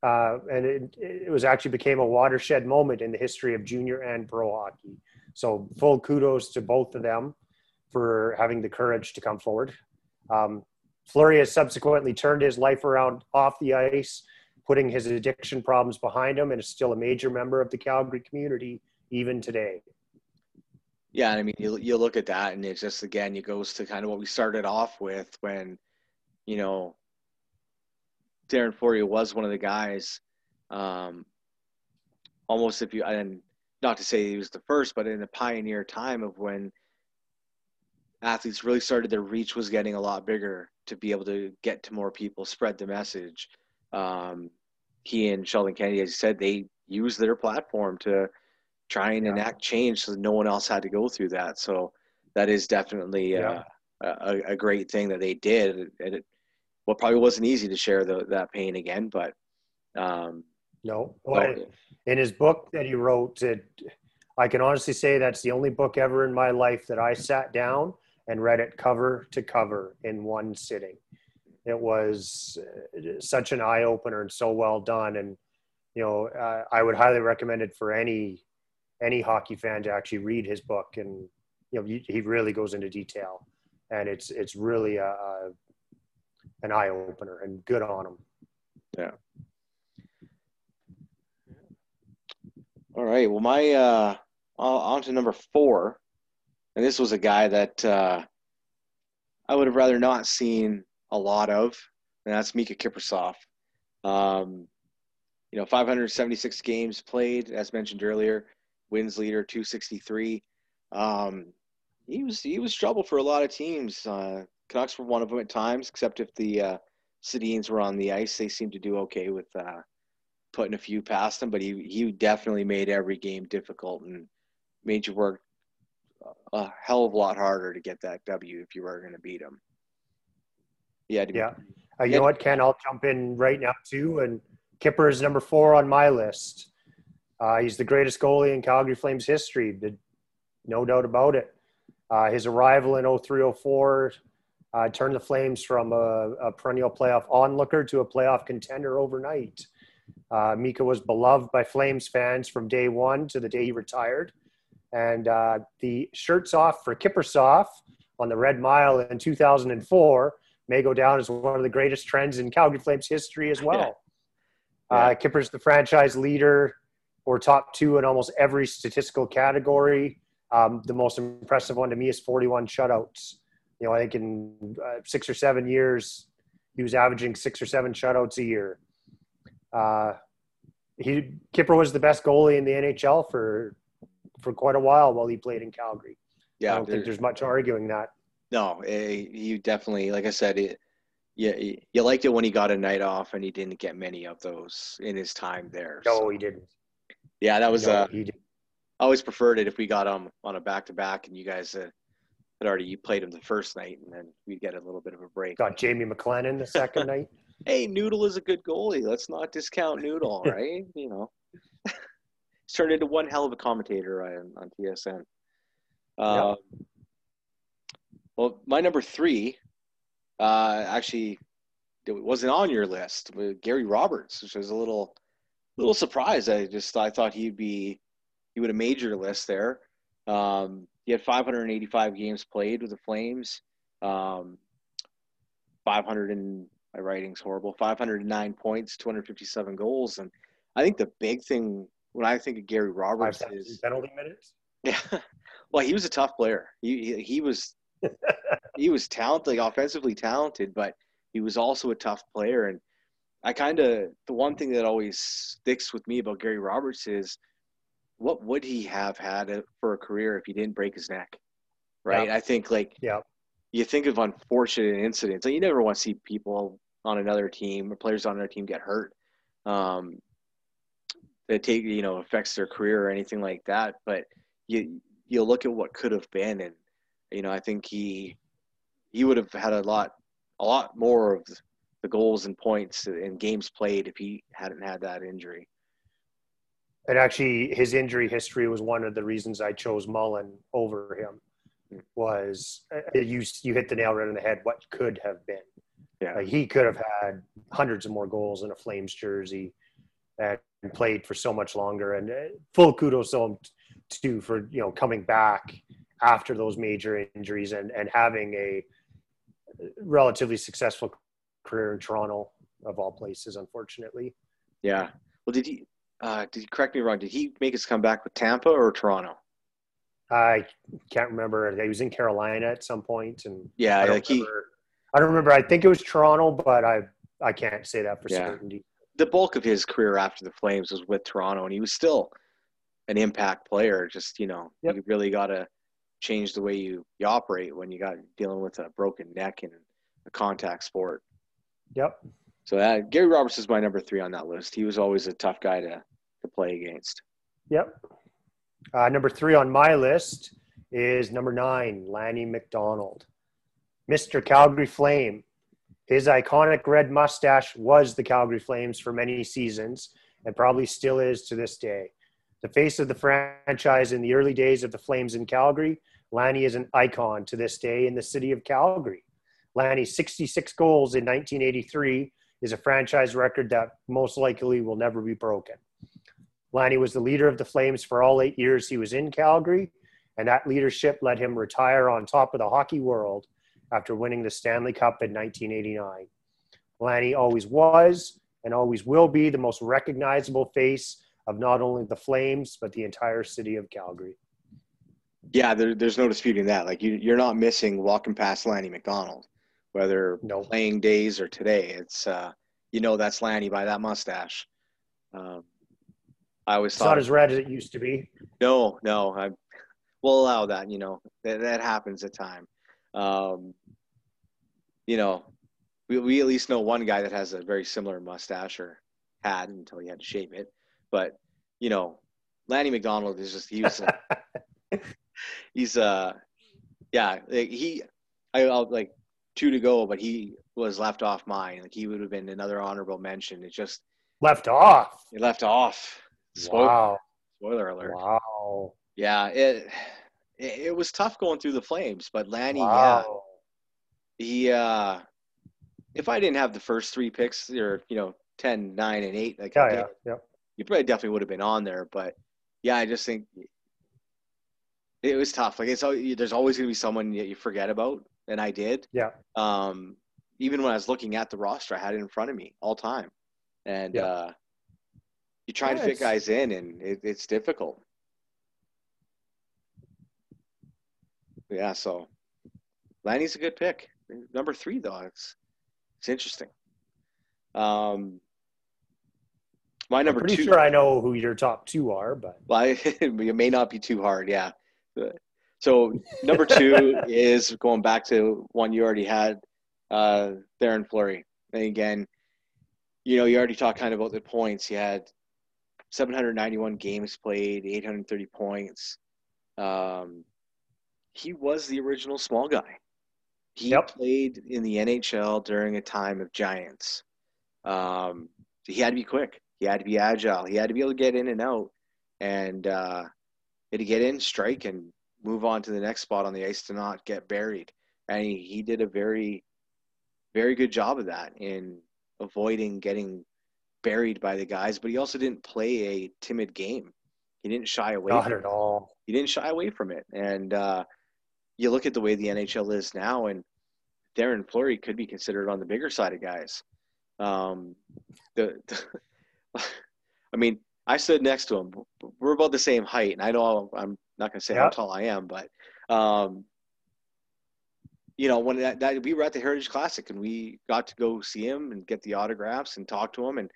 Uh, and it, it was actually became a watershed moment in the history of junior and pro hockey. So full kudos to both of them for having the courage to come forward. Um, Fleury has subsequently turned his life around off the ice, putting his addiction problems behind him, and is still a major member of the Calgary community even today. Yeah, I mean, you, you look at that, and it's just, again, it goes to kind of what we started off with when, you know, Theoren Fleury was one of the guys, um, almost if you – and not to say he was the first, but in the pioneer time of when athletes really started, their reach was getting a lot bigger to be able to get to more people, spread the message. Um, he and Sheldon Kennedy, as you said, they used their platform to try and yeah. enact change so that no one else had to go through that. So that is definitely yeah. uh, a, a great thing that they did. And it, well, probably wasn't easy to share the, that pain again, but um, – No. Well, in his book that he wrote, it, I can honestly say that's the only book ever in my life that I sat down and read it cover to cover in one sitting. It was such an eye-opener and so well done. And, you know, uh, I would highly recommend it for any any hockey fan to actually read his book. And, you know, he really goes into detail. And it's it's really a, a, an eye-opener, and good on him. Yeah. All right. Well, my uh, on to number four And this was a guy that uh, I would have rather not seen a lot of, and that's Miikka Kiprusoff. Um, you know, five hundred seventy-six games played, as mentioned earlier, wins leader, two sixty-three. Um, he was he was trouble for a lot of teams. Uh, Canucks were one of them at times, except if the uh, Sedins were on the ice, they seemed to do okay with uh, putting a few past him. But he he definitely made every game difficult and made you work a hell of a lot harder to get that W if you were going to beat him. Yeah. Yeah. Uh, you yeah. know what, Ken, I'll jump in right now too. And Kipper is number four on my list. Uh, he's the greatest goalie in Calgary Flames history. No doubt about it. Uh, his arrival in oh three oh four uh, turned the Flames from a, a perennial playoff onlooker to a playoff contender overnight. Uh, Miikka was beloved by Flames fans from day one to the day he retired. And uh, the shirts off for Kiprusoff on the Red Mile in two thousand four may go down as one of the greatest trends in Calgary Flames history as well. Yeah. Uh, Kipper's the franchise leader or top two in almost every statistical category. Um, the most impressive one to me is forty-one shutouts. You know, I think in uh, six or seven years, he was averaging six or seven shutouts a year. Uh, he Kipper was the best goalie in the N H L for for quite a while while he played in Calgary. Yeah, I don't think there's much arguing that. No, you definitely, like I said, it, you, you liked it when he got a night off, and he didn't get many of those in his time there. No, so. He didn't. Yeah, that was no, uh, he didn't. I always preferred it if we got him on a back-to-back and you guys uh, had already you played him the first night, and then we'd get a little bit of a break. Got Jamie McLennan the second night. Hey, Noodle is a good goalie. Let's not discount Noodle, right? You know. He's turned into one hell of a commentator on, on T S N. Uh, yep. Well, my number three, uh, actually, it wasn't on your list. Gary Roberts, which was a little, little surprised. I just I thought he'd be, he would have made your list there. Um, he had five hundred eighty-five games played with the Flames. Um, five hundred and my writing's horrible. five hundred nine points, two hundred fifty-seven goals, and I think the big thing. When I think of Gary Roberts, is penalty minutes. Yeah, well, he was a tough player. He he, he was he was talented, offensively talented, but he was also a tough player. And I kind of the one thing that always sticks with me about Gary Roberts is what would he have had for a career if he didn't break his neck, right? Yep. I think like yeah, you think of unfortunate incidents. Like you never want to see people on another team or players on another team get hurt. Um, that take you know affects their career or anything like that, but you you look at what could have been, and you know I think he he would have had a lot a lot more of the goals and points and games played if he hadn't had that injury. And actually, his injury history was one of the reasons I chose Mullen over him. Was you you hit the nail right on the head? What could have been? Yeah, like he could have had hundreds of more goals in a Flames jersey. And played for so much longer, and full kudos to him too for you know coming back after those major injuries and and having a relatively successful career in Toronto of all places. Unfortunately, yeah. Well, did he? Uh, did he correct me wrong? Did he make his comeback with Tampa or Toronto? I can't remember. He was in Carolina at some point, and yeah, I don't, like remember, he... I don't remember. I think it was Toronto, but I I can't say that for yeah. certainty. The bulk of his career after the Flames was with Toronto, and he was still an impact player. Just, you know, yep. You really got to change the way you, you operate when you got dealing with a broken neck in a contact sport. Yep. So that Gary Roberts is my number three on that list. He was always a tough guy to, to play against. Yep. Uh, number three on my list is number nine, Lanny McDonald, Mister Calgary Flame. His iconic red mustache was the Calgary Flames for many seasons and probably still is to this day. The face of the franchise in the early days of the Flames in Calgary, Lanny is an icon to this day in the city of Calgary. Lanny's sixty-six goals in nineteen eighty-three is a franchise record that most likely will never be broken. Lanny was the leader of the Flames for all eight years he was in Calgary, and that leadership let him retire on top of the hockey world after winning the Stanley Cup in nineteen eighty-nine. Lanny always was and always will be the most recognizable face of not only the Flames, but the entire city of Calgary. Yeah, there, there's no disputing that. Like, you, you're not missing walking past Lanny McDonald, whether no. playing days or today. It's uh, you know that's Lanny by that mustache. Um, I always it's thought not as red as it used to be. No, no, I will allow that. You know that that happens at time. Um, you know, we we at least know one guy that has a very similar mustache, or had until he had to shave it. But you know, Lanny McDonald is just he was. Uh, he's uh, yeah, like he, I I'll, like two to go, but he was left off mine. Like he would have been another honorable mention. It just left off. It left off. Spoiler, wow. Spoiler alert. Wow. Yeah, it, it it was tough going through the Flames, but Lanny, wow. yeah, he uh, if I didn't have the first three picks, or you know, ten, nine, and eight, like yeah, I did, yeah, yeah. You probably definitely would have been on there, but yeah, I just think it was tough. Like it's there's always going to be someone that you forget about, and I did. Yeah. Um, even when I was looking at the roster, I had it in front of me all time, and yeah. uh, you try yeah, to fit guys in, and it, it's difficult. Yeah, so Lanny's a good pick. Number three, though, it's it's interesting. Um. My number I'm pretty two. Sure, I know who your top two are, but well, I, it may not be too hard. Yeah. So number two is going back to one you already had, uh, Theoren Fleury. And again, you know, you already talked kind of about the points. He had seven hundred ninety-one games played, eight hundred thirty points. Um, he was the original small guy. He yep. played in the N H L during a time of giants. Um, he had to be quick. He had to be agile. He had to be able to get in and out, and uh, he had to get in, strike, and move on to the next spot on the ice to not get buried. And he, he did a very, very good job of that in avoiding getting buried by the guys. But he also didn't play a timid game. He didn't shy away. Not at all. He didn't shy away from it. And uh, you look at the way the N H L is now, and Theoren Fleury could be considered on the bigger side of guys. Um, the, the I mean, I stood next to him. We're about the same height, and I know I'm not going to say yeah. how tall I am, but um, you know, when that, that we were at the Heritage Classic, and we got to go see him and get the autographs and talk to him. And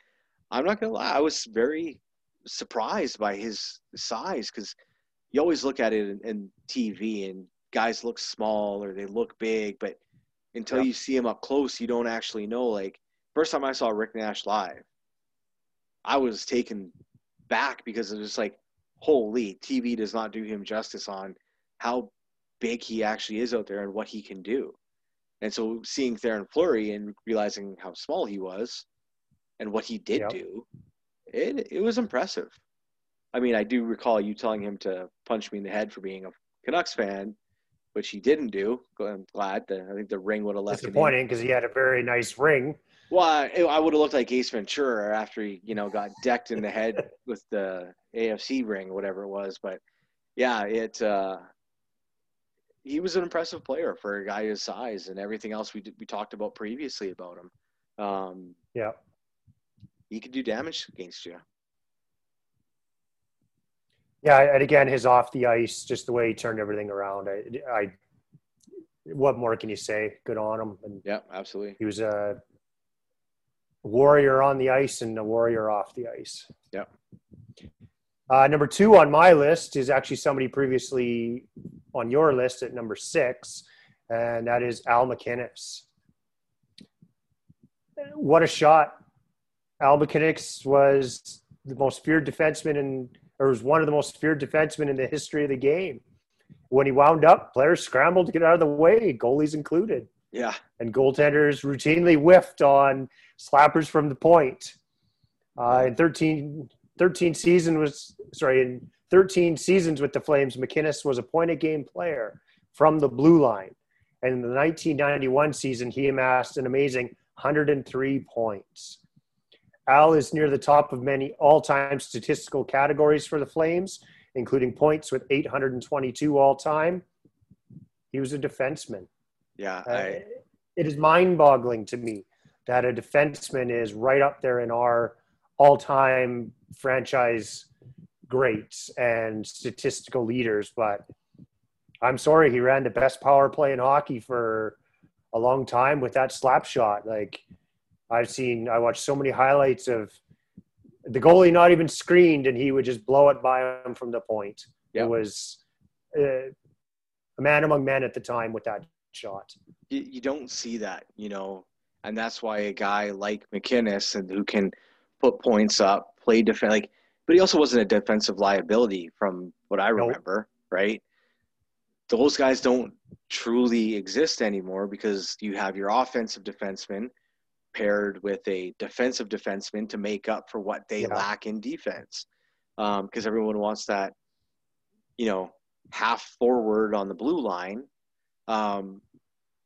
I'm not going to lie, I was very surprised by his size, because you always look at it in, in T V, and guys look small or they look big, but until yeah. you see him up close, you don't actually know. Like first time I saw Rick Nash live, I was taken back because it was like, holy, T V does not do him justice on how big he actually is out there and what he can do. And so seeing Theoren Fleury and realizing how small he was and what he did yep. do, it it was impressive. I mean, I do recall you telling him to punch me in the head for being a Canucks fan, which he didn't do. I'm glad. That I think the ring would have left him. Disappointing, because he had a very nice ring. Well, I would have looked like Ace Ventura after he, you know, got decked in the head with the A F C ring, whatever it was. But yeah, it uh, he was an impressive player for a guy his size and everything else we did, we talked about previously about him. Um, yeah, he could do damage against you. Yeah, and again, his off the ice, just the way he turned everything around. I, I what more can you say? Good on him. And yeah, absolutely. He was a warrior on the ice and a warrior off the ice. Yeah. Uh, number two on my list is actually somebody previously on your list at number six, and that is Al MacInnis. What a shot. Al MacInnis was the most feared defenseman in, or was one of the most feared defensemen in the history of the game. When he wound up, players scrambled to get out of the way, goalies included. Yeah. And goaltenders routinely whiffed on slappers from the point. Uh, in thirteen, thirteen season was sorry, in thirteen seasons with the Flames, MacInnis was a point a game player from the blue line. And in the nineteen ninety-one season, he amassed an amazing one hundred three points. Al is near the top of many all-time statistical categories for the Flames, including points with eight hundred twenty-two all-time. He was a defenseman. Yeah, I... uh, it is mind-boggling to me that a defenseman is right up there in our all-time franchise greats and statistical leaders, but I'm sorry, he ran the best power play in hockey for a long time with that slap shot. Like, I've seen, I watched so many highlights of the goalie not even screened and he would just blow it by him from the point. Yeah. It was uh, a man among men at the time with that shot. You, you don't see that, you know, and that's why a guy like MacInnis, and who can put points up, play defense, like, but he also wasn't a defensive liability from what I remember, nope. right? Those guys don't truly exist anymore because you have your offensive defenseman paired with a defensive defenseman to make up for what they yeah. lack in defense. Um, 'cause everyone wants that, you know, half forward on the blue line um,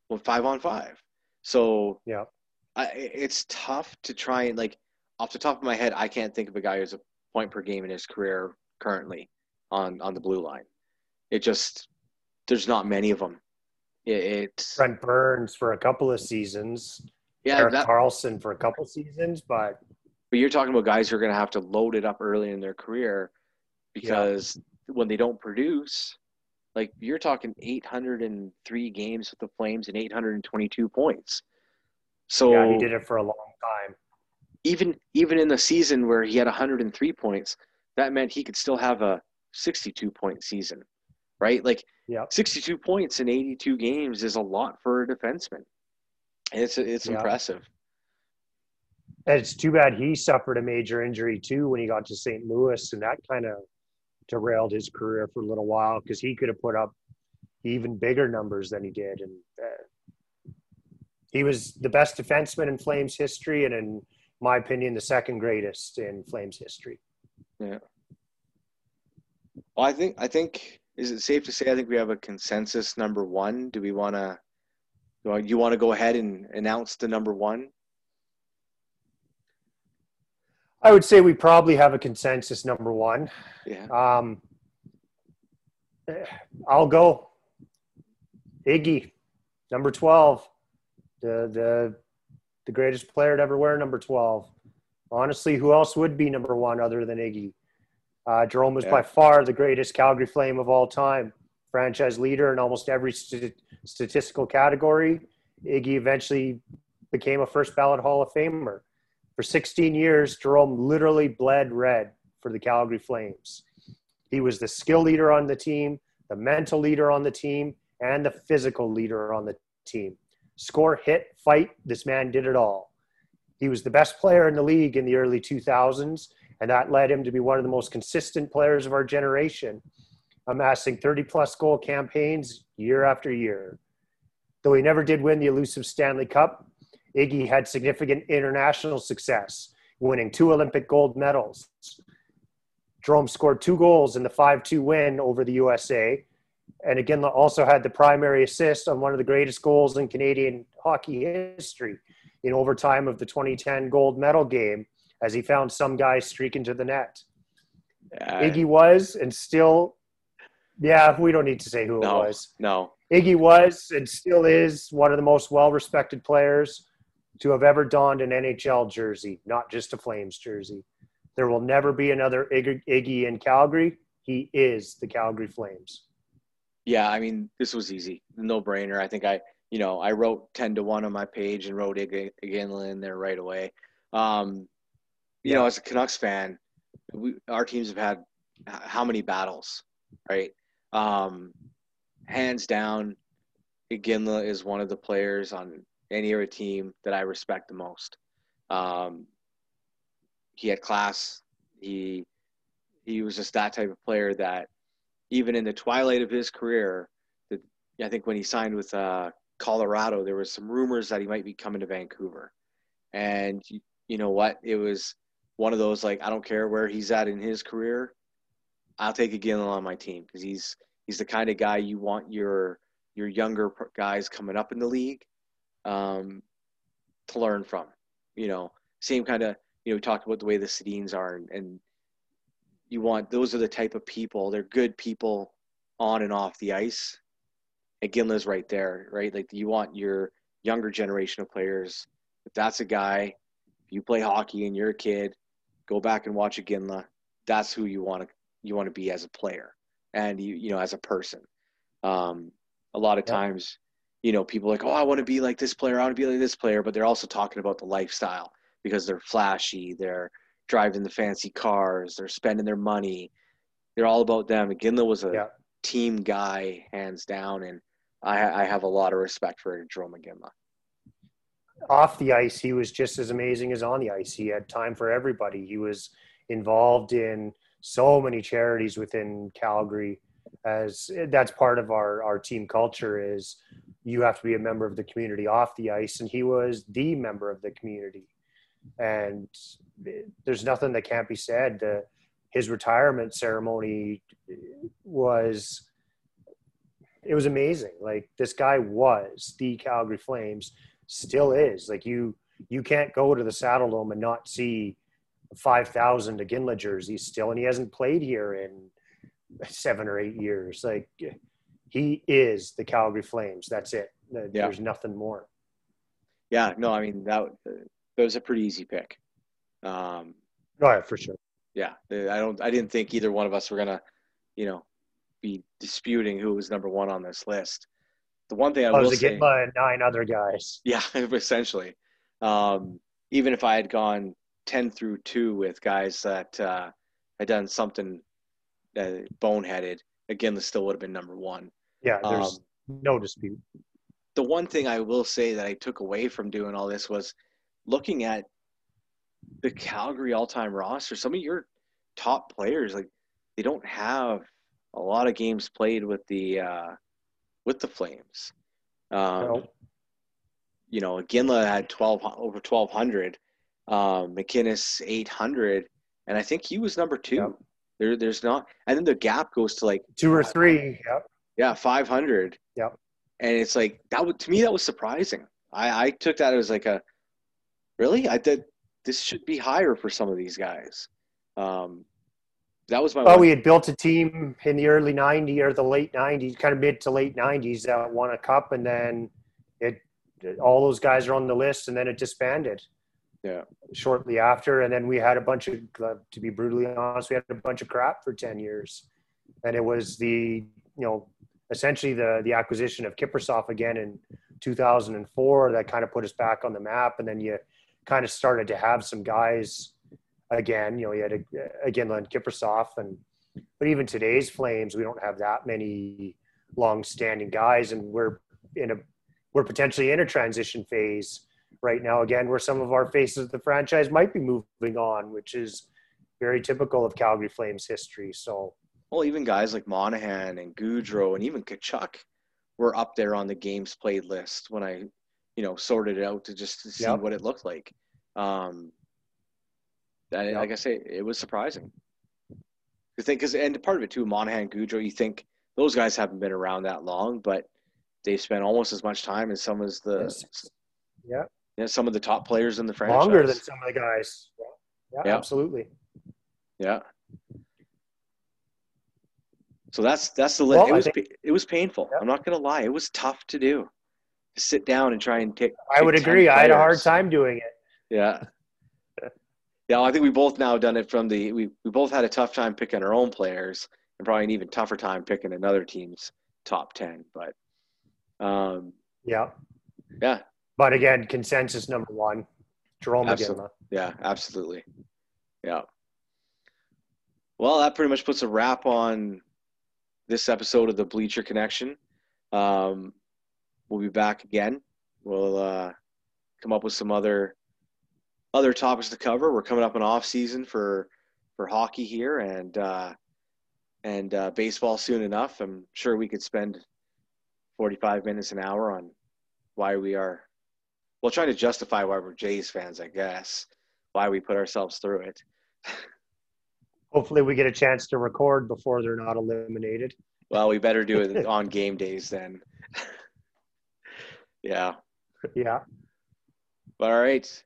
with five on five. So yeah, I, it's tough to try and, like, off the top of my head, I can't think of a guy who's a point per game in his career currently on, on the blue line. It just, there's not many of them. It, it's Brent Burns for a couple of seasons. Yeah, Eric that, Carlson for a couple seasons, but but you're talking about guys who are going to have to load it up early in their career because yeah. when they don't produce, like, you're talking eight hundred three games with the Flames and eight hundred twenty-two points. So yeah, he did it for a long time. Even even in the season where he had one hundred three points, that meant he could still have a sixty-two point season, right? Like, yeah, sixty-two points in eighty-two games is a lot for a defenseman. It's it's yeah. impressive. And it's too bad he suffered a major injury too when he got to Saint Louis, and that kind of derailed his career for a little while because he could have put up even bigger numbers than he did. And uh, he was the best defenseman in Flames history, and in my opinion, the second greatest in Flames history. Yeah. Well, I think I think is it safe to say I think we have a consensus number one. Do we want to? You want to go ahead and announce the number one? I would say we probably have a consensus number one. Yeah. Um, I'll go Iggy, number twelve, the the the greatest player to ever wear number twelve. Honestly, who else would be number one other than Iggy? Uh, Jarome was yeah. by far the greatest Calgary Flame of all time. Franchise leader in almost every st- statistical category. Iggy eventually became a first ballot Hall of Famer. For sixteen years, Jarome literally bled red for the Calgary Flames. He was the skill leader on the team, the mental leader on the team, and the physical leader on the team. Score, hit, fight, this man did it all. He was the best player in the league in the early two thousands, and that led him to be one of the most consistent players of our generation, amassing thirty-plus goal campaigns year after year. Though he never did win the elusive Stanley Cup, Iggy had significant international success, winning two Olympic gold medals. Jarome scored two goals in the five two win over the U S A, and Iginla also had the primary assist on one of the greatest goals in Canadian hockey history in overtime of the twenty ten gold medal game, as he found some guy streaking to the net. Yeah. Iggy was and still... Yeah, we don't need to say who no, it was. No. Iggy was and still is one of the most well-respected players to have ever donned an N H L jersey, not just a Flames jersey. There will never be another Iggy in Calgary. He is the Calgary Flames. Yeah, I mean, this was easy. No-brainer. I think I, you know, I wrote ten to one on my page and wrote Iginla in there right away. Um, you know, as a Canucks fan, we, our teams have had how many battles, right? Um, hands down, Iginla is one of the players on any other team that I respect the most. Um, he had class. He he was just that type of player that even in the twilight of his career, that I think when he signed with uh, Colorado, there was some rumors that he might be coming to Vancouver. And you, you know what? It was one of those, like, I don't care where he's at in his career, I'll take Iginla on my team because he's he's the kind of guy you want your your younger guys coming up in the league um, to learn from. You know, same kind of, you know, we talked about the way the Sedins are, and, and you want, those are the type of people. They're good people on and off the ice. Iginla's right there, right? Like, you want your younger generation of players. If that's a guy, if you play hockey and you're a kid, go back and watch Iginla. That's who you want to. You want to be as a player and you, you know, as a person. Um, a lot of yeah. times, you know, people are like, oh, I want to be like this player, I want to be like this player, but they're also talking about the lifestyle because they're flashy, they're driving the fancy cars, they're spending their money. They're all about them. Iginla was a yeah. team guy, hands down, and I, I have a lot of respect for Jarome Iginla. Off the ice, he was just as amazing as on the ice. He had time for everybody. He was involved in so many charities within Calgary. As that's part of our, our team culture is you have to be a member of the community off the ice, and he was the member of the community. And there's nothing that can't be said. The, his retirement ceremony was – it was amazing. Like, this guy was the Calgary Flames, still is. Like, you you can't go to the Saddledome and not see five thousand Iginla jerseys still, and he hasn't played here in seven or eight years. Like, he is the Calgary Flames. That's it. There's yeah. nothing more. Yeah, no, I mean, that, that was a pretty easy pick. Um, oh, yeah, for sure. Yeah, I don't. I didn't think either one of us were gonna, you know, be disputing who was number one on this list. The one thing I, I will was say, by nine other guys. Yeah, essentially. Um, even if I had gone ten through two with guys that uh, had done something uh, boneheaded, Iginla still would have been number one. Yeah, there's um, no dispute. The one thing I will say that I took away from doing all this was looking at the Calgary all-time roster. Some of your top players, like, they don't have a lot of games played with the uh, with the Flames. Um, no. You know, Iginla had twelve over twelve hundred, um, MacInnis eight hundred, and I think he was number two. Yep. There, there's not, and then the gap goes to like two or three. Yep. Yeah, five hundred. Yep. And it's like that. Would, to me, that was surprising. I, I took that as like a really. I did. This should be higher for some of these guys. Um, that was my. Well, one. We had built a team in the early nineties or the late nineties, kind of mid to late nineties, that won a cup, and then it all those guys are on the list, and then it disbanded. Yeah. Shortly after, and then we had a bunch of, to be brutally honest, we had a bunch of crap for ten years, and it was the you know essentially the the acquisition of Kiprusoff again in two thousand four that kind of put us back on the map, and then you. Kind of started to have some guys again, you know, you had a, Iginla and Kiprusoff, and but even today's Flames, we don't have that many long-standing guys, and we're in a we're potentially in a transition phase right now again, where some of our faces of the franchise might be moving on, which is very typical of Calgary Flames history. So, well, even guys like Monahan and Gaudreau and even Tkachuk were up there on the games played list when I. you know, sorted it out to just to see yep. what it looked like. Um, that, yep. Like I say, it was surprising. You think, cause, and part of it too, Monahan, Gaudreau, you think those guys haven't been around that long, but they've spent almost as much time as some as the yes. yeah, you know, some of the top players in the franchise. Longer than some of the guys. Yeah, yeah yep. absolutely. Yeah. So that's that's the list. Well, it was think, it was painful. Yep. I'm not gonna lie, it was tough to do. Sit down and try and take. I would agree. I had a hard time doing it. Yeah. Yeah. I think we both now done it from the, we, we both had a tough time picking our own players and probably an even tougher time picking another team's top ten, but um, yeah. Yeah. But again, consensus number one, Jarome Iginla. Yeah, absolutely. Yeah. Well, that pretty much puts a wrap on this episode of the Bleacher Connection. Um, We'll be back again. We'll uh, come up with some other other topics to cover. We're coming up in off season for for hockey here and uh, and uh, baseball soon enough. I'm sure we could spend forty-five minutes an hour on why we are well trying to justify why we're Jays fans, I guess, why we put ourselves through it. Hopefully, we get a chance to record before they're not eliminated. Well, we better do it on game days then. Yeah. Yeah. All right.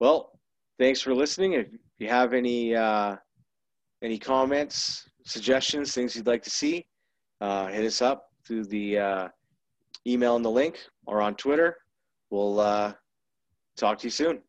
Well, thanks for listening. If you have any uh, any comments, suggestions, things you'd like to see, uh, hit us up through the uh, email in the link or on Twitter. We'll uh, talk to you soon.